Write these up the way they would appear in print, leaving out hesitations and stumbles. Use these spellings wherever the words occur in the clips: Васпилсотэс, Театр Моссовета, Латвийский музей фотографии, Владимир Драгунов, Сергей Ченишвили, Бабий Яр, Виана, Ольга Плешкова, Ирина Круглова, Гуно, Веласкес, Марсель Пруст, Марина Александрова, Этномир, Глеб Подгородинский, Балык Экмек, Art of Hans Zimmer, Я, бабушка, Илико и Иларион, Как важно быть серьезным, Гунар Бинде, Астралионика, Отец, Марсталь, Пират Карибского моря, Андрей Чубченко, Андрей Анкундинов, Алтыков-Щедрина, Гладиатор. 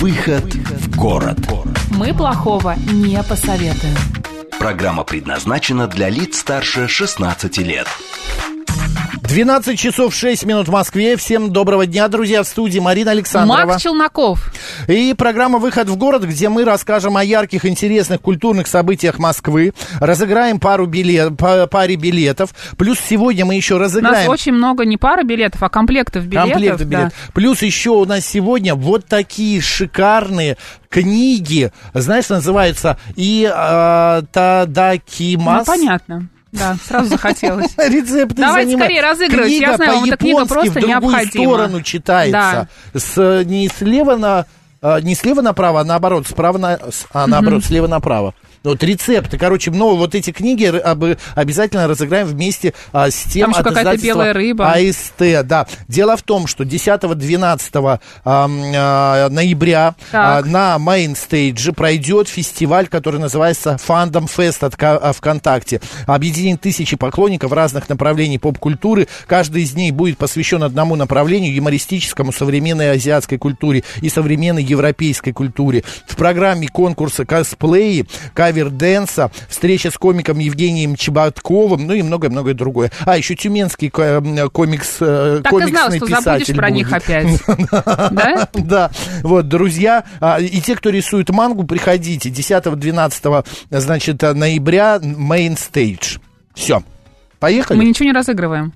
«Выход в город». Мы плохого не посоветуем. Программа предназначена для лиц старше 16 лет. 12 часов 6 минут в Москве. Всем доброго дня, друзья. В студии Марина Александрова. Макс Челноков. И программа «Выход в город», где мы расскажем о ярких, интересных, культурных событиях Москвы. Разыграем паре билетов. Плюс сегодня мы еще разыграем... У нас очень много не пары билетов, а комплектов билетов. Комплектов билетов. Да. Плюс еще у нас сегодня вот такие шикарные... книги, знаешь, называются «Тадакимас». Ну, понятно. Да, сразу захотелось. Рецепты занимают. Давайте скорее разыгрывать. Я знаю, вот эта книга просто необходима. Книга по-японски в другую сторону читается. Да. Не слева направо, а наоборот, слева направо. Вот рецепты, короче, но вот эти книги обязательно разыграем вместе с тем от издательства АСТ. Да. Дело в том, что 10-12 ноября на мейнстейдже пройдет фестиваль, который называется Fandom Fest от ВКонтакте. Объединит тысячи поклонников разных направлений поп-культуры. Каждый из них будет посвящен одному направлению, юмористическому, современной азиатской культуре и современной европейской культуре. В программе конкурса косплеи, кавер-дэнса, встреча с комиком Евгением Чебатковым, ну и многое-многое другое. А, еще тюменский комиксный писатель. Так и знал, что забудешь про них опять. Да? Да. Вот, друзья, и те, кто рисует мангу, приходите. 10-12, значит, ноября, мейнстейдж. Все. Поехали? Мы ничего не разыгрываем.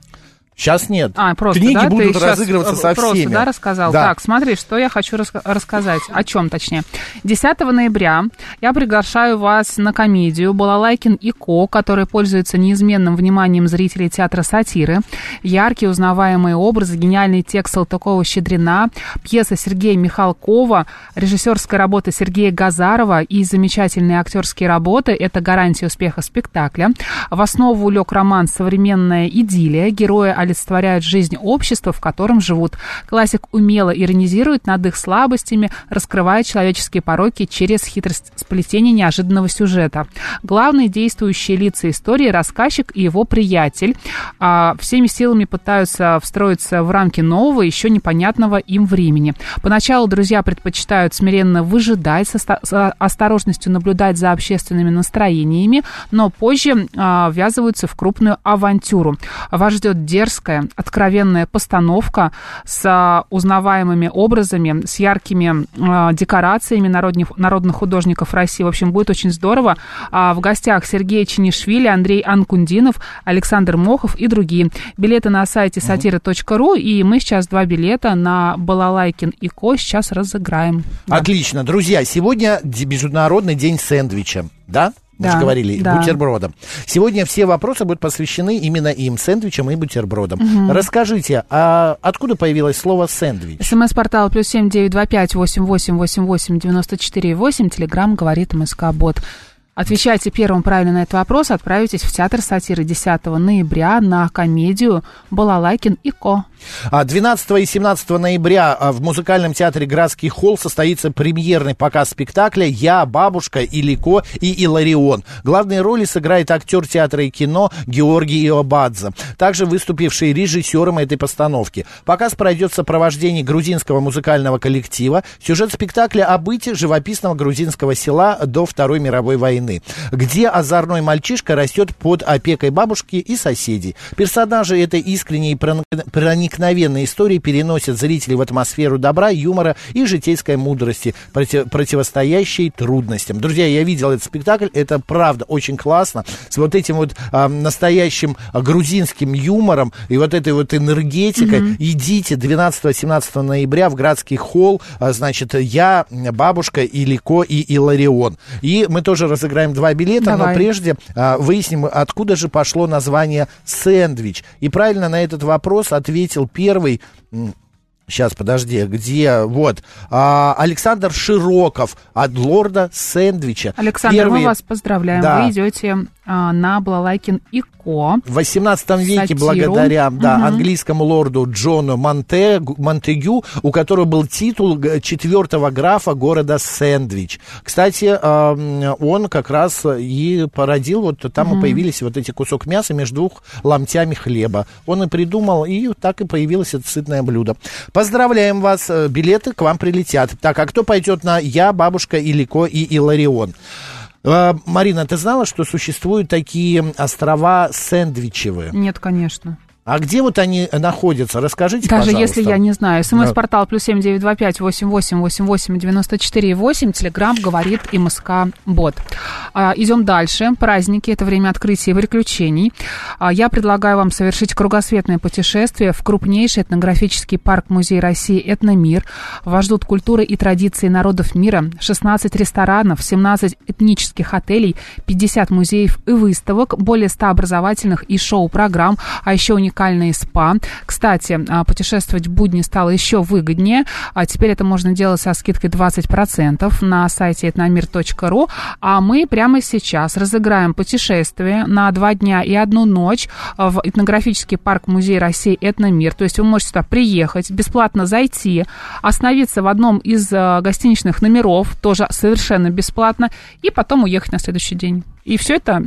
Сейчас нет. Книги будут разыгрываться со всеми. Просто, да, рассказал? Да. Так, смотри, что я хочу рассказать. О чем, точнее. 10 ноября я приглашаю вас на комедию «Балалайкин и Ко», которая пользуется неизменным вниманием зрителей театра сатиры. Яркие, узнаваемые образы, гениальный текст Алтыкова-Щедрина, пьеса Сергея Михалкова, режиссерская работа Сергея Газарова и замечательные актерские работы – это гарантия успеха спектакля. В основу лег роман «Современная идиллия». Герои олицетворяют жизнь общества, в котором живут. Классик умело иронизирует над их слабостями, раскрывая человеческие пороки через хитрость сплетения неожиданного сюжета. Главные действующие лица истории – рассказчик и его приятель. Всеми силами пытаются встроиться в рамки нового, еще непонятного им времени. Поначалу друзья предпочитают смиренно выжидать, с осторожностью наблюдать за общественными настроениями, но позже ввязываются в крупную авантюру. Вас ждет дерзкая, откровенная постановка с узнаваемыми образами, с яркими декорациями народных художников России. В общем, будет очень здорово. В гостях Сергей Ченишвили, Андрей Анкундинов, Александр Мохов и другие. Билеты на сайте satira.ru. И мы сейчас 2 билета на «Балалайкин и Ко» сейчас разыграем. Да. Отлично. Друзья, сегодня Международный день сэндвича, да? Мы же говорили, бутербродом. Сегодня все вопросы будут посвящены именно им, сэндвичам и бутербродам. Расскажите, а откуда появилось слово «сэндвич»? СМС-портал +7 925 88 88 94 8. Телеграм «Говорит МСК-бот». Отвечайте первым правильно на этот вопрос. Отправитесь в Театр сатиры 10 ноября на комедию «Балалайкин и Ко». 12 и 17 ноября в музыкальном театре «Городский холл» состоится премьерный показ спектакля «Я, бабушка», «Илико и Иларион». Главные роли сыграет актер театра и кино Георгий Иоабадзе, также выступивший режиссером этой постановки. Показ пройдет в сопровождении грузинского музыкального коллектива. Сюжет спектакля о быте живописного грузинского села до Второй мировой войны, где озорной мальчишка растет под опекой бабушки и соседей. Персонажи этой искренней и проникновенной истории переносят зрителей в атмосферу добра, юмора и житейской мудрости, противостоящей трудностям. Друзья, я видел этот спектакль, это правда очень классно, с вот этим вот настоящим грузинским юмором и вот этой вот энергетикой. Идите 12-17 ноября в Городский холл, значит, «Я, бабушка», «Илико и Иларион». И мы тоже разыграем. Играем 2 билета, но прежде выясним, откуда же пошло название «сэндвич». И правильно на этот вопрос ответил первый Сейчас, подожди, где? Вот. Александр Широков от лорда сэндвича. Александр, мы вас поздравляем. Да. Вы идете на Балалайкин и Ко. В 18 веке, сатиру, благодаря английскому лорду Джону Монтегю, у которого был титул четвертого графа города Сэндвич. Кстати, он как раз и породил, вот там и появились вот эти кусок мяса между двух ломтями хлеба. Он и придумал, и так и появилось это сытное блюдо. Поздравляем вас, билеты к вам прилетят. Так, а кто пойдет на «Я, бабушка», «Илико» и «Иларион»? Марина, ты знала, что существуют такие острова сэндвичевые? Нет, конечно. А где вот они находятся? Расскажите, даже пожалуйста. Даже если я не знаю. СМС-портал +7 925 88 88 94 8. Телеграм «Говорит МСК Бот». Идем дальше. Праздники. Это время открытий и приключений. Я предлагаю вам совершить кругосветное путешествие в крупнейший этнографический парк-музей России «Этномир». Вас ждут культуры и традиции народов мира, 16 ресторанов, 17 этнических отелей, 50 музеев и выставок, более 100 образовательных и шоу-программ, а еще уникальные спа. Кстати, путешествовать в будни стало еще выгоднее. Теперь это можно делать со скидкой 20% на сайте etnomir.ru. А мы прямо сейчас разыграем путешествие на 2 дня и 1 ночь в этнографический парк-музей России «Этномир». То есть вы можете сюда приехать, бесплатно зайти, остановиться в одном из гостиничных номеров, тоже совершенно бесплатно, и потом уехать на следующий день. И все это...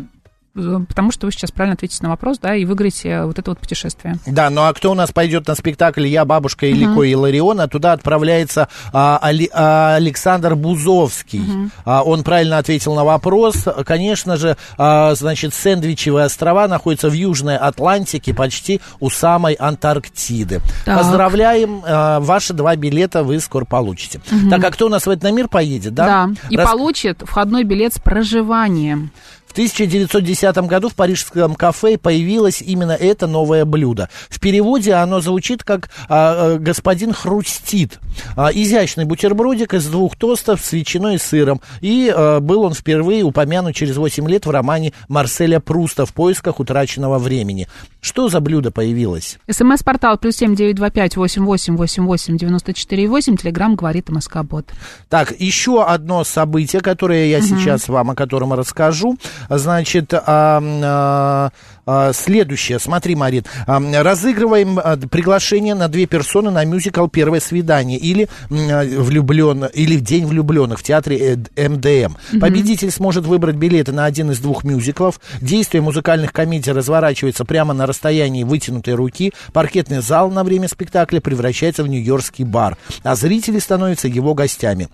Потому что вы сейчас правильно ответите на вопрос, да, и выиграете вот это вот путешествие. Да, ну а кто у нас пойдет на спектакль «Я, бабушка», Илико и Иларион? Туда отправляется Александр Бузовский. Он правильно ответил на вопрос. Конечно же, значит, Сэндвичевые острова находятся в Южной Атлантике, почти у самой Антарктиды. Так. Поздравляем, ваши 2 билета вы скоро получите. Так, а кто у нас в «Этномир» поедет, да? Да, и получит входной билет с проживанием. В 1910 году в парижском кафе появилось именно это новое блюдо. В переводе оно звучит как «господин хрустит». Изящный бутербродик из 2 тостов с ветчиной и сыром. И был он впервые упомянут через 8 лет в романе Марселя Пруста «В поисках утраченного времени». Что за блюдо появилось? СМС-портал +7 925 88 88 94 8. Телеграм «Говорит МСК-бот». Так, еще одно событие, которое я сейчас вам, о котором расскажу. Значит, следующее. Смотри, Марин. Разыгрываем приглашение на 2 персоны на мюзикл «Первое свидание» или «День влюбленных» в театре МДМ. Победитель сможет выбрать билеты на 1 из 2 мюзиклов. Действие музыкальных комедий разворачивается прямо на расстоянии вытянутой руки. Паркетный зал на время спектакля превращается в нью-йоркский бар, а зрители становятся его гостями.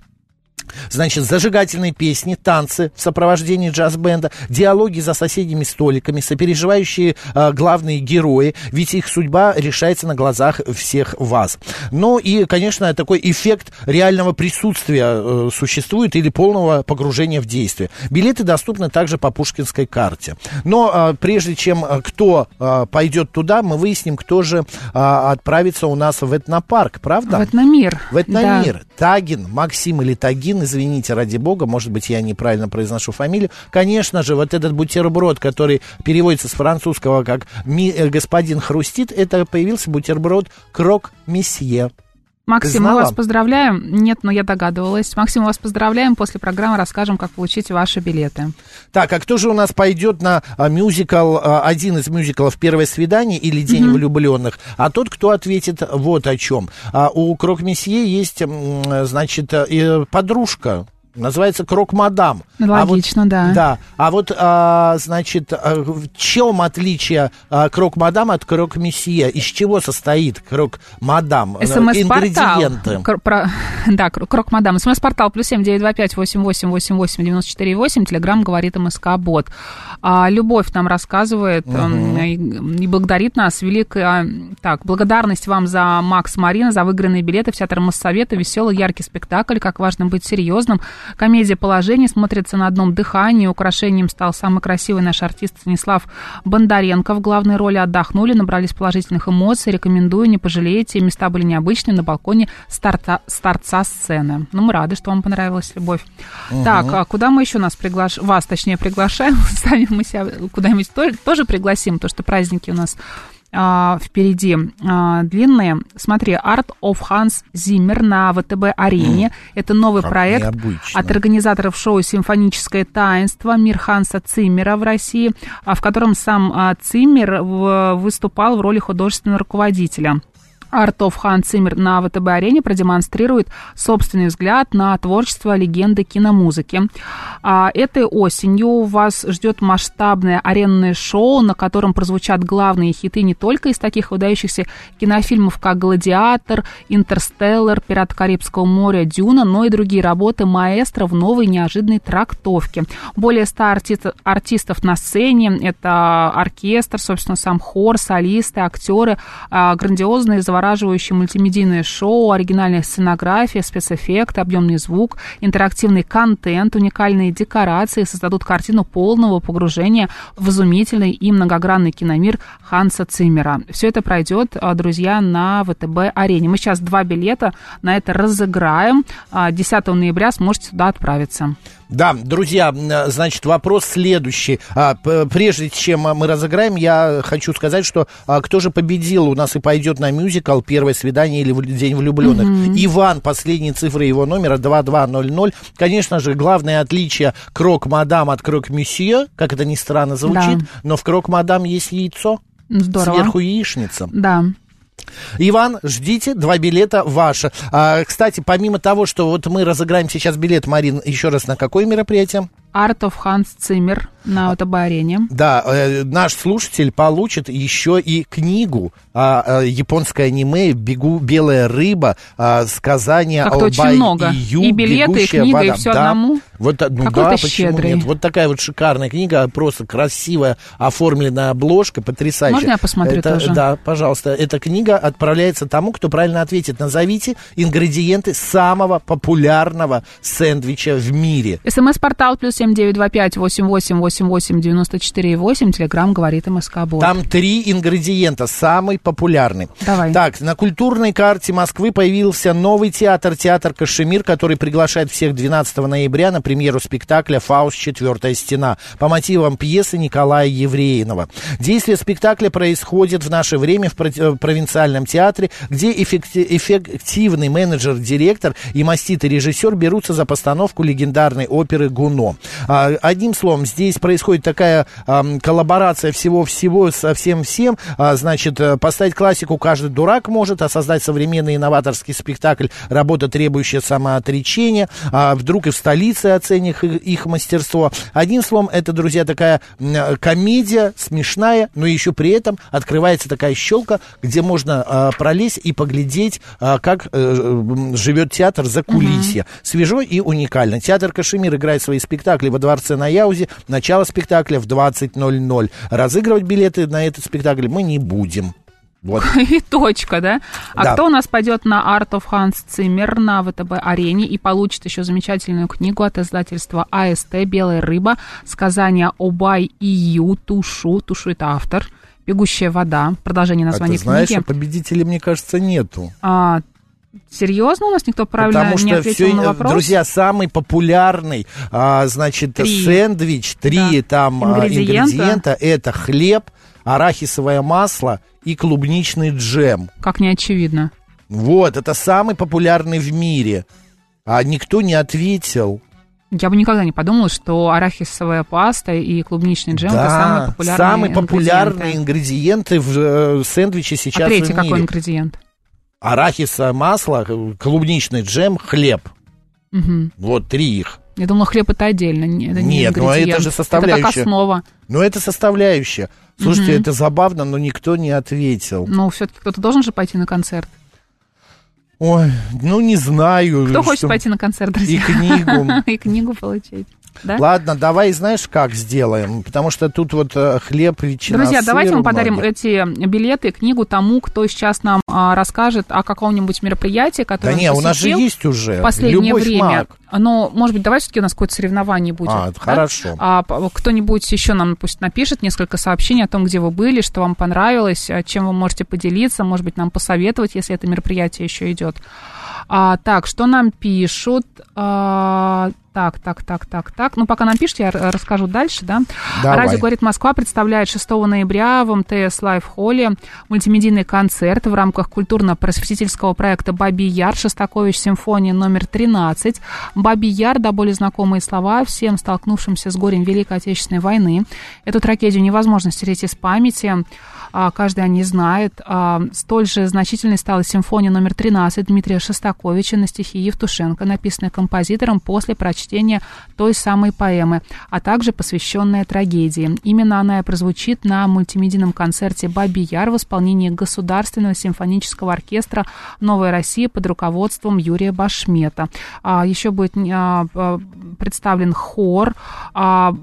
Значит, зажигательные песни, танцы в сопровождении джаз-бенда, диалоги за соседними столиками, сопереживающие главные герои, ведь их судьба решается на глазах всех вас. Ну и, конечно, такой эффект реального присутствия существует или полного погружения в действие. Билеты доступны также по пушкинской карте. Но прежде чем кто пойдет туда, мы выясним, кто же отправится у нас в этнопарк, правда? В «Этномир». В «Этномир». Да. Тагин, Максим или Тагин, извините, ради бога, может быть, я неправильно произношу фамилию. Конечно же, вот этот бутерброд, который переводится с французского как «господин хрустит», это появился бутерброд «Крок-Месье». Максим, мы вас поздравляем. Нет, но я догадывалась. Максим, мы вас поздравляем. После программы расскажем, как получить ваши билеты. Так, а кто же у нас пойдет на мюзикл, 1 из мюзиклов «Первое свидание» или «День влюбленных»? А тот, кто ответит вот о чем. У Крок-Месье есть, значит, подружка. Называется «Крок-мадам». Логично, а вот, да. Да. А вот, значит, в чем отличие «Крок-мадам» от «Крок-месье»? Из чего состоит «Крок-мадам»? Ингредиенты. Да, «Крок-мадам». СМС-портал +7 925 88 88 94 8. Телеграм «Говорит МСК-бот». Любовь нам рассказывает и благодарит нас. Так, благодарность вам за Макс, Марина, за выигранные билеты в Театр Моссовета. Веселый, яркий спектакль. Как важно быть серьезным. Комедия «Положение» смотрится на одном дыхании. Украшением стал самый красивый наш артист Станислав Бондаренко. В главной роли отдохнули, набрались положительных эмоций. Рекомендую, не пожалеете. Места были необычные на балконе старца сцены. Ну, мы рады, что вам понравилась «Любовь». Так, а куда мы еще нас приглашаем? Вас, точнее, приглашаем. Сами мы себя куда-нибудь тоже пригласим, потому что праздники у нас... впереди длинные. Смотри, Art of Hans Zimmer на ВТБ Арене. Это новый проект необычно. От организаторов шоу «Симфоническое таинство. Мир Ханса Циммера в России», в котором сам Циммер выступал в роли художественного руководителя. Art of Hans Zimmer на ВТБ-арене продемонстрирует собственный взгляд на творчество легенды киномузыки. Этой осенью вас ждет масштабное аренное шоу, на котором прозвучат главные хиты не только из таких выдающихся кинофильмов, как «Гладиатор», «Интерстеллар», «Пират Карибского моря», «Дюна», но и другие работы маэстро в новой неожиданной трактовке. Более 100 артистов на сцене. Это оркестр, собственно, сам хор, солисты, актеры, грандиозные завораживающие мультимедийное шоу, оригинальная сценография, спецэффекты, объемный звук, интерактивный контент, уникальные декорации создадут картину полного погружения в изумительный и многогранный киномир Ханса Циммера. Все это пройдет, друзья, на ВТБ-арене. Мы сейчас 2 билета на это разыграем. 10 ноября сможете сюда отправиться. Да, друзья, значит, вопрос следующий. Прежде чем мы разыграем, я хочу сказать, что кто же победил у нас и пойдет на мюзикл «Первое свидание» или «День влюбленных». Иван, последние цифры его номера 2200. Конечно же, главное отличие «Крок-мадам» от «Крок-Месье», как это ни странно звучит, да. Но в «Крок-мадам» есть яйцо. Здорово. Сверху яичница. Да. Иван, ждите, 2 билета ваши. Кстати, помимо того, что вот мы разыграем сейчас билет, Марин, еще раз на какое мероприятие? Art of Hans Zimmer на ОТБ-арене. Да, наш слушатель получит еще и книгу «Японское аниме. Бегу, белая рыба. Сказание о Баю. И билеты, и книга, вода». И все, да, одному. Вот, ну да, почему щедрый. Нет? Вот такая вот шикарная книга, просто красивая, оформленная обложка, потрясающая. Можно я посмотрю это, тоже? Да, пожалуйста. Эта книга отправляется тому, кто правильно ответит. Назовите ингредиенты самого популярного сэндвича в мире. СМС-портал +7 925-88-88-94-8. Телеграм «Говорит МСК Бот». Там 3 ингредиента, самый популярный. Давай. Так, на культурной карте Москвы появился новый театр, театр Кашемир, который приглашает всех 12 ноября на премьеру спектакля «Фауст. Четвертая стена» по мотивам пьесы Николая Евреинова. Действие спектакля происходит в наше время в провинциальном театре, где эффективный менеджер-директор и маститый режиссер берутся за постановку легендарной оперы «Гуно». Одним словом, здесь происходит такая коллаборация всего-всего со всем-всем. Значит, поставить классику каждый дурак может, а создать современный инноваторский спектакль — работа, требующая самоотречения. Вдруг и в столице оценят их мастерство. Одним словом, это, друзья, такая комедия, смешная, но еще при этом открывается такая щелка, где можно пролезть и поглядеть, как живет театр за кулисье. Свежо и уникально. Театр Кашемир играет свои спектакли во Дворце на Яузе. Начало спектакля в 20:00. Разыгрывать билеты на этот спектакль мы не будем. Вот. И точка, да? А да. Кто у нас пойдет на Art of Hans Zimmer на ВТБ-арене и получит еще замечательную книгу от издательства АСТ «Белая рыба. Сказание о Бай и Ю Тушу». Тушу — это автор. «Бегущая вода». Продолжение названия книги. А ты знаешь, что победителей, мне кажется, нету. Серьезно, у нас никто правильно не ответил на вопрос? Друзья, самый популярный, значит, 3. Сэндвич, 3 там ингредиента. Это хлеб, арахисовое масло и клубничный джем. Как не очевидно. Вот, это самый популярный в мире. А никто не ответил. Я бы никогда не подумала, что арахисовая паста и клубничный джем, да, – это самые популярные, ингредиенты в сэндвиче сейчас в мире. А третий какой ингредиент? Арахисовое масло, клубничный джем, хлеб. Вот 3 их. Я думала, хлеб — это отдельно. Это не ингредиент. Ну, а это же составляющая. Это как основа. Ну, это составляющая. Слушайте, это забавно, но никто не ответил. Ну, все-таки кто-то должен же пойти на концерт. Ой, ну, не знаю. Кто хочет пойти на концерт, друзья? И книгу. И книгу получить. Да? Ладно, давай, знаешь, как сделаем? Потому что тут вот хлеб, ветчина, друзья, сыр, давайте мы подарим эти билеты, книгу тому, кто сейчас нам расскажет о каком-нибудь мероприятии, которое он посетил. Да не, у нас же есть уже. В последнее время. Но, может быть, давай все-таки у нас какое-то соревнование будет. Хорошо. Кто-нибудь еще нам пусть напишет несколько сообщений о том, где вы были, что вам понравилось, чем вы можете поделиться, может быть, нам посоветовать, если это мероприятие еще идет. Так, что нам пишут? Так. Ну, пока нам пишете, я расскажу дальше, да? Давай. Радио «Говорит Москва» представляет 6 ноября в МТС Лайф холле мультимедийный концерт в рамках культурно-просветительского проекта «Бабий Яр» Шостакович симфония номер 13. «Бабий Яр» — до боли знакомые слова всем столкнувшимся с горем Великой Отечественной войны. Эту трагедию невозможно стереть из памяти, каждый о ней знает. Столь же значительной стала симфония номер 13 Дмитрия Шостаковича на стихи Евтушенко, написанная композитором после прочтения той самой поэмы, а также посвященная трагедии. Именно она и прозвучит на мультимедийном концерте «Бабий Яр» в исполнении Государственного симфонического оркестра «Новая Россия» под руководством Юрия Башмета. Еще будет представлен хор,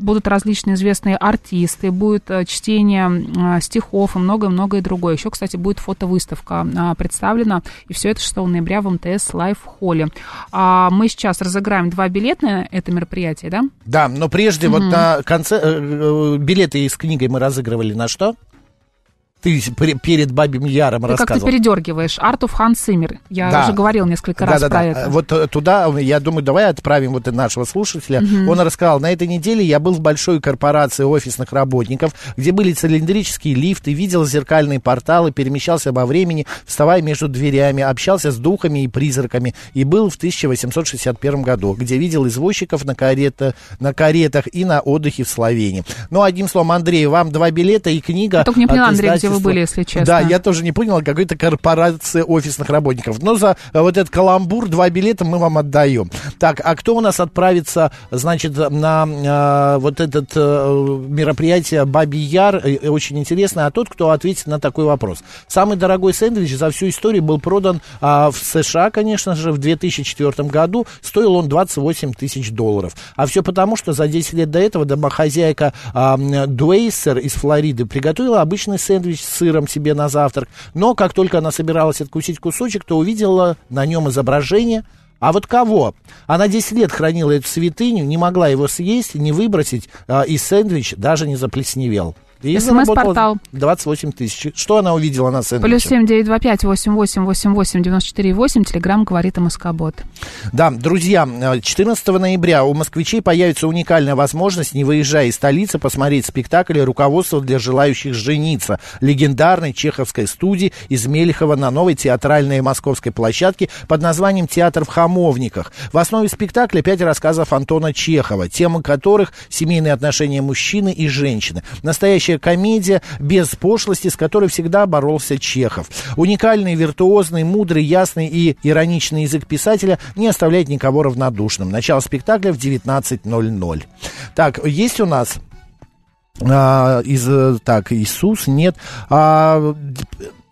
будут различные известные артисты, будет чтение стихов и многое-многое другое. Еще, кстати, будет фотовыставка представлена, и все это 6 ноября в МТС Лайф-холле. Мы сейчас разыграем 2 билета на это мероприятие, да? Да, но прежде вот на конце билеты с книгой мы разыгрывали на что? Ты перед «Бабьим Яром» рассказывал. Как ты передергиваешь? Art of Hans Zimmer. Я уже говорил несколько раз про это. Вот туда, я думаю, давай отправим вот нашего слушателя. Он рассказал, на этой неделе я был в большой корпорации офисных работников, где были цилиндрические лифты, видел зеркальные порталы, перемещался во времени, вставая между дверями, общался с духами и призраками. И был в 1861 году, где видел извозчиков на каретах и на отдыхе в Словении. Ну, одним словом, Андрей, вам 2 билета и книга. Я только не поняла, Андрей, где вы были, если честно. Да, я тоже не понял, какой-то корпорации офисных работников. Но за вот этот каламбур 2 билета мы вам отдаем. Так, а кто у нас отправится, значит, на вот это мероприятие «Бабий Яр»? Очень интересно. А тот, кто ответит на такой вопрос. Самый дорогой сэндвич за всю историю был продан в США, конечно же, в 2004 году. Стоил он $28 тысяч. А все потому, что за 10 лет до этого домохозяйка Дуэйсер из Флориды приготовила обычный сэндвич с сыром себе на завтрак. Но как только она собиралась откусить кусочек, то увидела на нем изображение. А вот кого? Она 10 лет хранила эту святыню, не могла его съесть, не выбросить, и сэндвич даже не заплесневел. И заработала 28 тысяч. Что она увидела на сэндвиче? +7 925 88 88 94 8. Телеграмм «Говорит МСК-бот». Да, друзья, 14 ноября у москвичей появится уникальная возможность, не выезжая из столицы, посмотреть спектакль «Руководство для желающих жениться» легендарной чеховской студии из Мелехова на новой театральной московской площадке под названием «Театр в Хамовниках». В основе спектакля 5 рассказов Антона Чехова, тема которых семейные отношения мужчины и женщины. Настоящая комедия без пошлости, с которой всегда боролся Чехов. Уникальный, виртуозный, мудрый, ясный и ироничный язык писателя не оставляет никого равнодушным. Начало спектакля в 19:00. Так, есть у нас... так, Иисус, нет...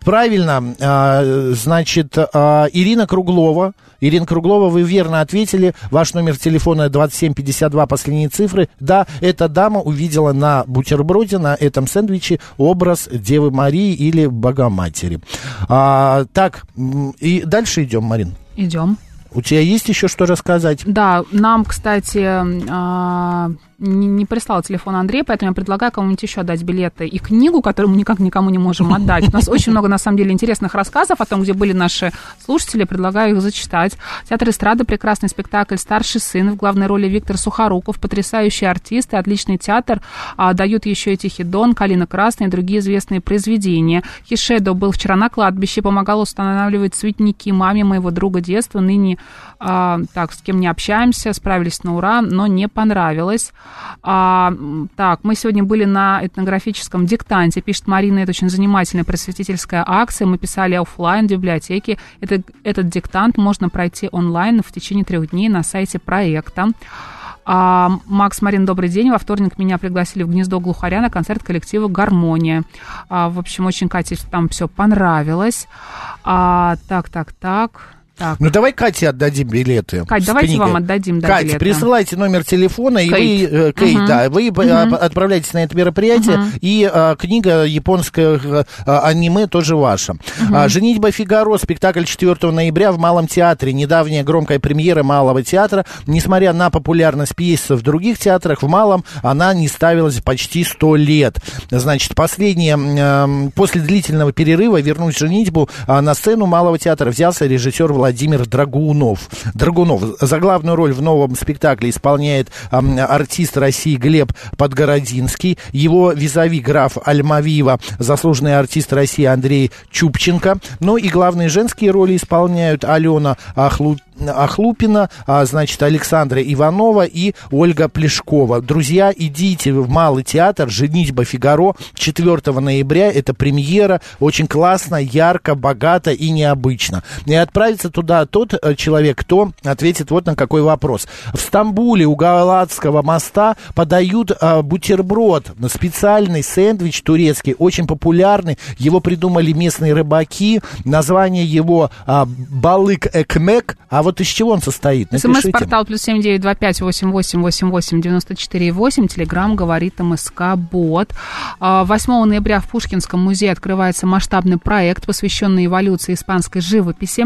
Правильно, значит, Ирина Круглова, вы верно ответили. Ваш номер телефона 2752, последние цифры. Да, эта дама увидела на бутерброде, на этом сэндвиче, образ Девы Марии или Богоматери. Так, и дальше идем, Марин. Идем. У тебя есть еще что рассказать? Да, нам, кстати, не прислал телефон Андрей, поэтому я предлагаю кому-нибудь еще отдать билеты и книгу, которую мы никак никому не можем отдать. У нас очень много, на самом деле, интересных рассказов о том, где были наши слушатели. Предлагаю их зачитать. «Театр Эстрада», прекрасный спектакль «Старший сын». В главной роли Виктор Сухоруков, потрясающие артисты, отличный театр. Дают еще и «Тихий Дон», «Калина Красная» и другие известные произведения. Хишедо был вчера на кладбище, помогал устанавливать цветники маме моего друга детства, ныне... так, с кем не общаемся, справились на ура, но не понравилось. Так, мы сегодня были на этнографическом диктанте, пишет Марина, это очень занимательная просветительская акция, мы писали офлайн в библиотеке, этот диктант можно пройти онлайн в течение 3 дней на сайте проекта. Макс, Марин, добрый день. Во вторник меня пригласили в «Гнездо глухаря» на концерт коллектива «Гармония». В общем, очень Кате там все понравилось. Так. Ну, давай Кате отдадим билеты. Кать, давайте книгой вам отдадим, да, Кать, билеты. Присылайте номер телефона, Кейт. И вы, Кейт, да, вы отправляетесь на это мероприятие, и книга японского аниме тоже ваша. «Женитьба Фигаро», спектакль 4 ноября в Малом театре. Недавняя громкая премьера Малого театра. Несмотря на популярность пьесы в других театрах, в Малом она не ставилась почти 100 лет. Значит, после длительного перерыва вернуть «Женитьбу» на сцену Малого театра взялся режиссер Владимир Владимир Драгунов. За главную роль в новом спектакле исполняет артист России Глеб Подгородинский. Его визави граф Альмавива, заслуженный артист России Андрей Чубченко. Ну и главные женские роли исполняют Алена Ахлупина, Александра Иванова и Ольга Плешкова. Друзья, идите в Малый театр, «Женитьба Фигаро», 4 ноября, это премьера, очень классно, ярко, богато и необычно. И отправится туда тот человек, кто ответит вот на какой вопрос. В Стамбуле у Галатского моста подают бутерброд, специальный сэндвич турецкий, очень популярный, его придумали местные рыбаки, название его «Балык Экмек», а вот из чего он состоит? Напишите. СМС-портал +7 925 88 88 94 8. Телеграм говорит МСК Бот. 8 ноября в Пушкинском музее открывается масштабный проект, посвященный эволюции испанской живописи.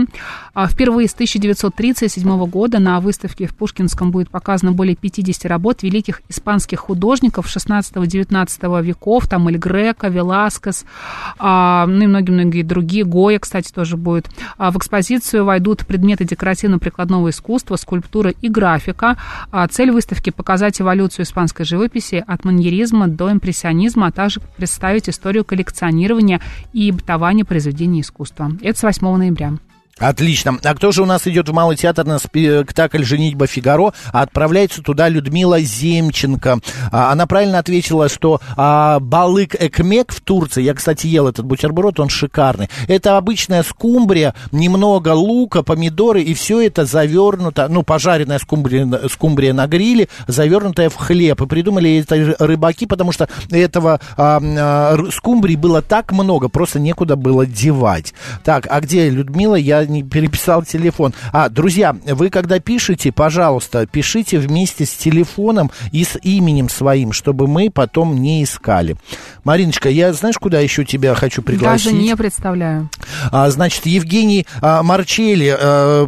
Впервые с 1937 года на выставке в Пушкинском будет показано более 50 работ великих испанских художников 16-19 веков. Там Эль Греко, Веласкес, ну и многие-многие другие. Гоя, кстати, тоже будет. В экспозицию войдут предметы декоративно-прикладного искусства, скульптура и графика. Цель выставки – показать эволюцию испанской живописи от маньеризма до импрессионизма, а также представить историю коллекционирования и бытования произведений искусства. Это с 8 ноября. Отлично. А кто же у нас идет в Малый театр на спектакль «Женитьба Фигаро»? Отправляется туда Людмила Земченко. Она правильно ответила, что балык экмек в Турции, я, кстати, ел этот бутерброд, он шикарный. Это обычная скумбрия, немного лука, помидоры, и все это завернуто, ну, пожаренная скумбрия на гриле, завернутая в хлеб. И придумали это рыбаки, потому что этого скумбрии было так много, просто некуда было девать. Так, а где Людмила? Я не переписал телефон. Друзья, вы когда пишете, пожалуйста, пишите вместе с телефоном и с именем своим, чтобы мы потом не искали. Мариночка, я знаешь, куда еще тебя хочу пригласить? Даже не представляю. Значит, Евгений Марчелли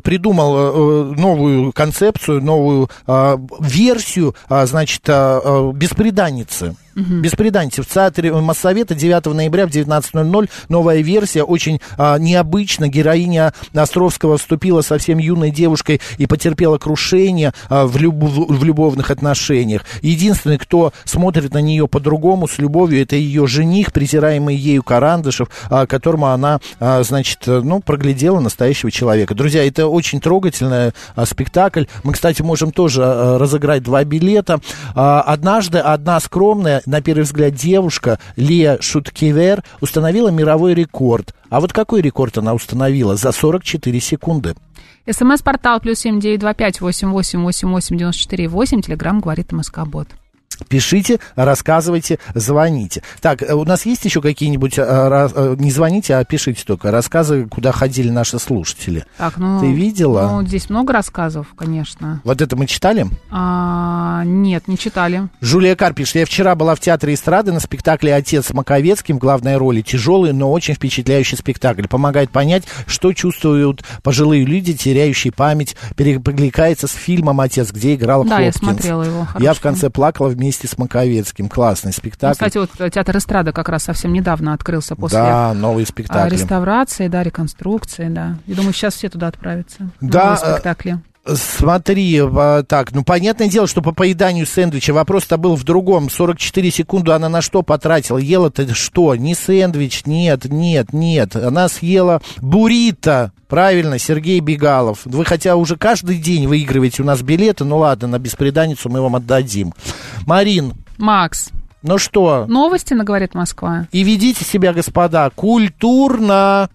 придумал новую концепцию, новую версию, «Бесприданницы». «Бесприданницы» в Театре Моссовета 9 ноября в 19:00. Новая версия, очень необычно. Героиня Островского вступила совсем юной девушкой и потерпела крушение в любовных отношениях. Единственный, кто смотрит на нее по-другому, с любовью, это ее жених, презираемый ею Карандышев, которому она, проглядела настоящего человека. Друзья, это очень трогательный спектакль. Мы, кстати, можем тоже разыграть 2 билета. Однажды одна скромная, на первый взгляд, девушка Лия Шуткевер установила мировой рекорд. А вот какой рекорд она установила? За 44 секунды. СМС-портал +7 925 88 88 94 8. Телеграм говорит МСК Бот. Пишите, рассказывайте, звоните. Так, у нас есть еще какие-нибудь... не звоните, а пишите только. Рассказы, куда ходили наши слушатели. Так, ты видела? Здесь много рассказов, конечно. Вот это мы читали? Нет, не читали. Жулия Кар пишет. Я вчера была в Театре Эстрады на спектакле «Отец Маковецкий» в главной роли. Тяжелый, но очень впечатляющий спектакль. Помогает понять, что чувствуют пожилые люди, теряющие память. Перекликается с фильмом «Отец», где играл Хопкинс. Да, я смотрела его. Хорошо. Я в конце плакала вместе с Маковецким. Классный спектакль. Кстати, вот Театр Эстрада как раз совсем недавно открылся после новые спектакли. Реставрации, реконструкции, Я думаю, сейчас все туда отправятся. Да. Новые спектакли. Смотри, понятное дело, что по поеданию сэндвича вопрос-то был в другом. 44 секунды она на что потратила? Ела-то что? Не сэндвич, нет. Она съела буррито. Правильно, Сергей Бегалов. Вы хотя уже каждый день выигрываете у нас билеты, на бесприданницу мы вам отдадим. Марин. Макс. Новости на «Говорит Москва». И ведите себя, господа, культурно.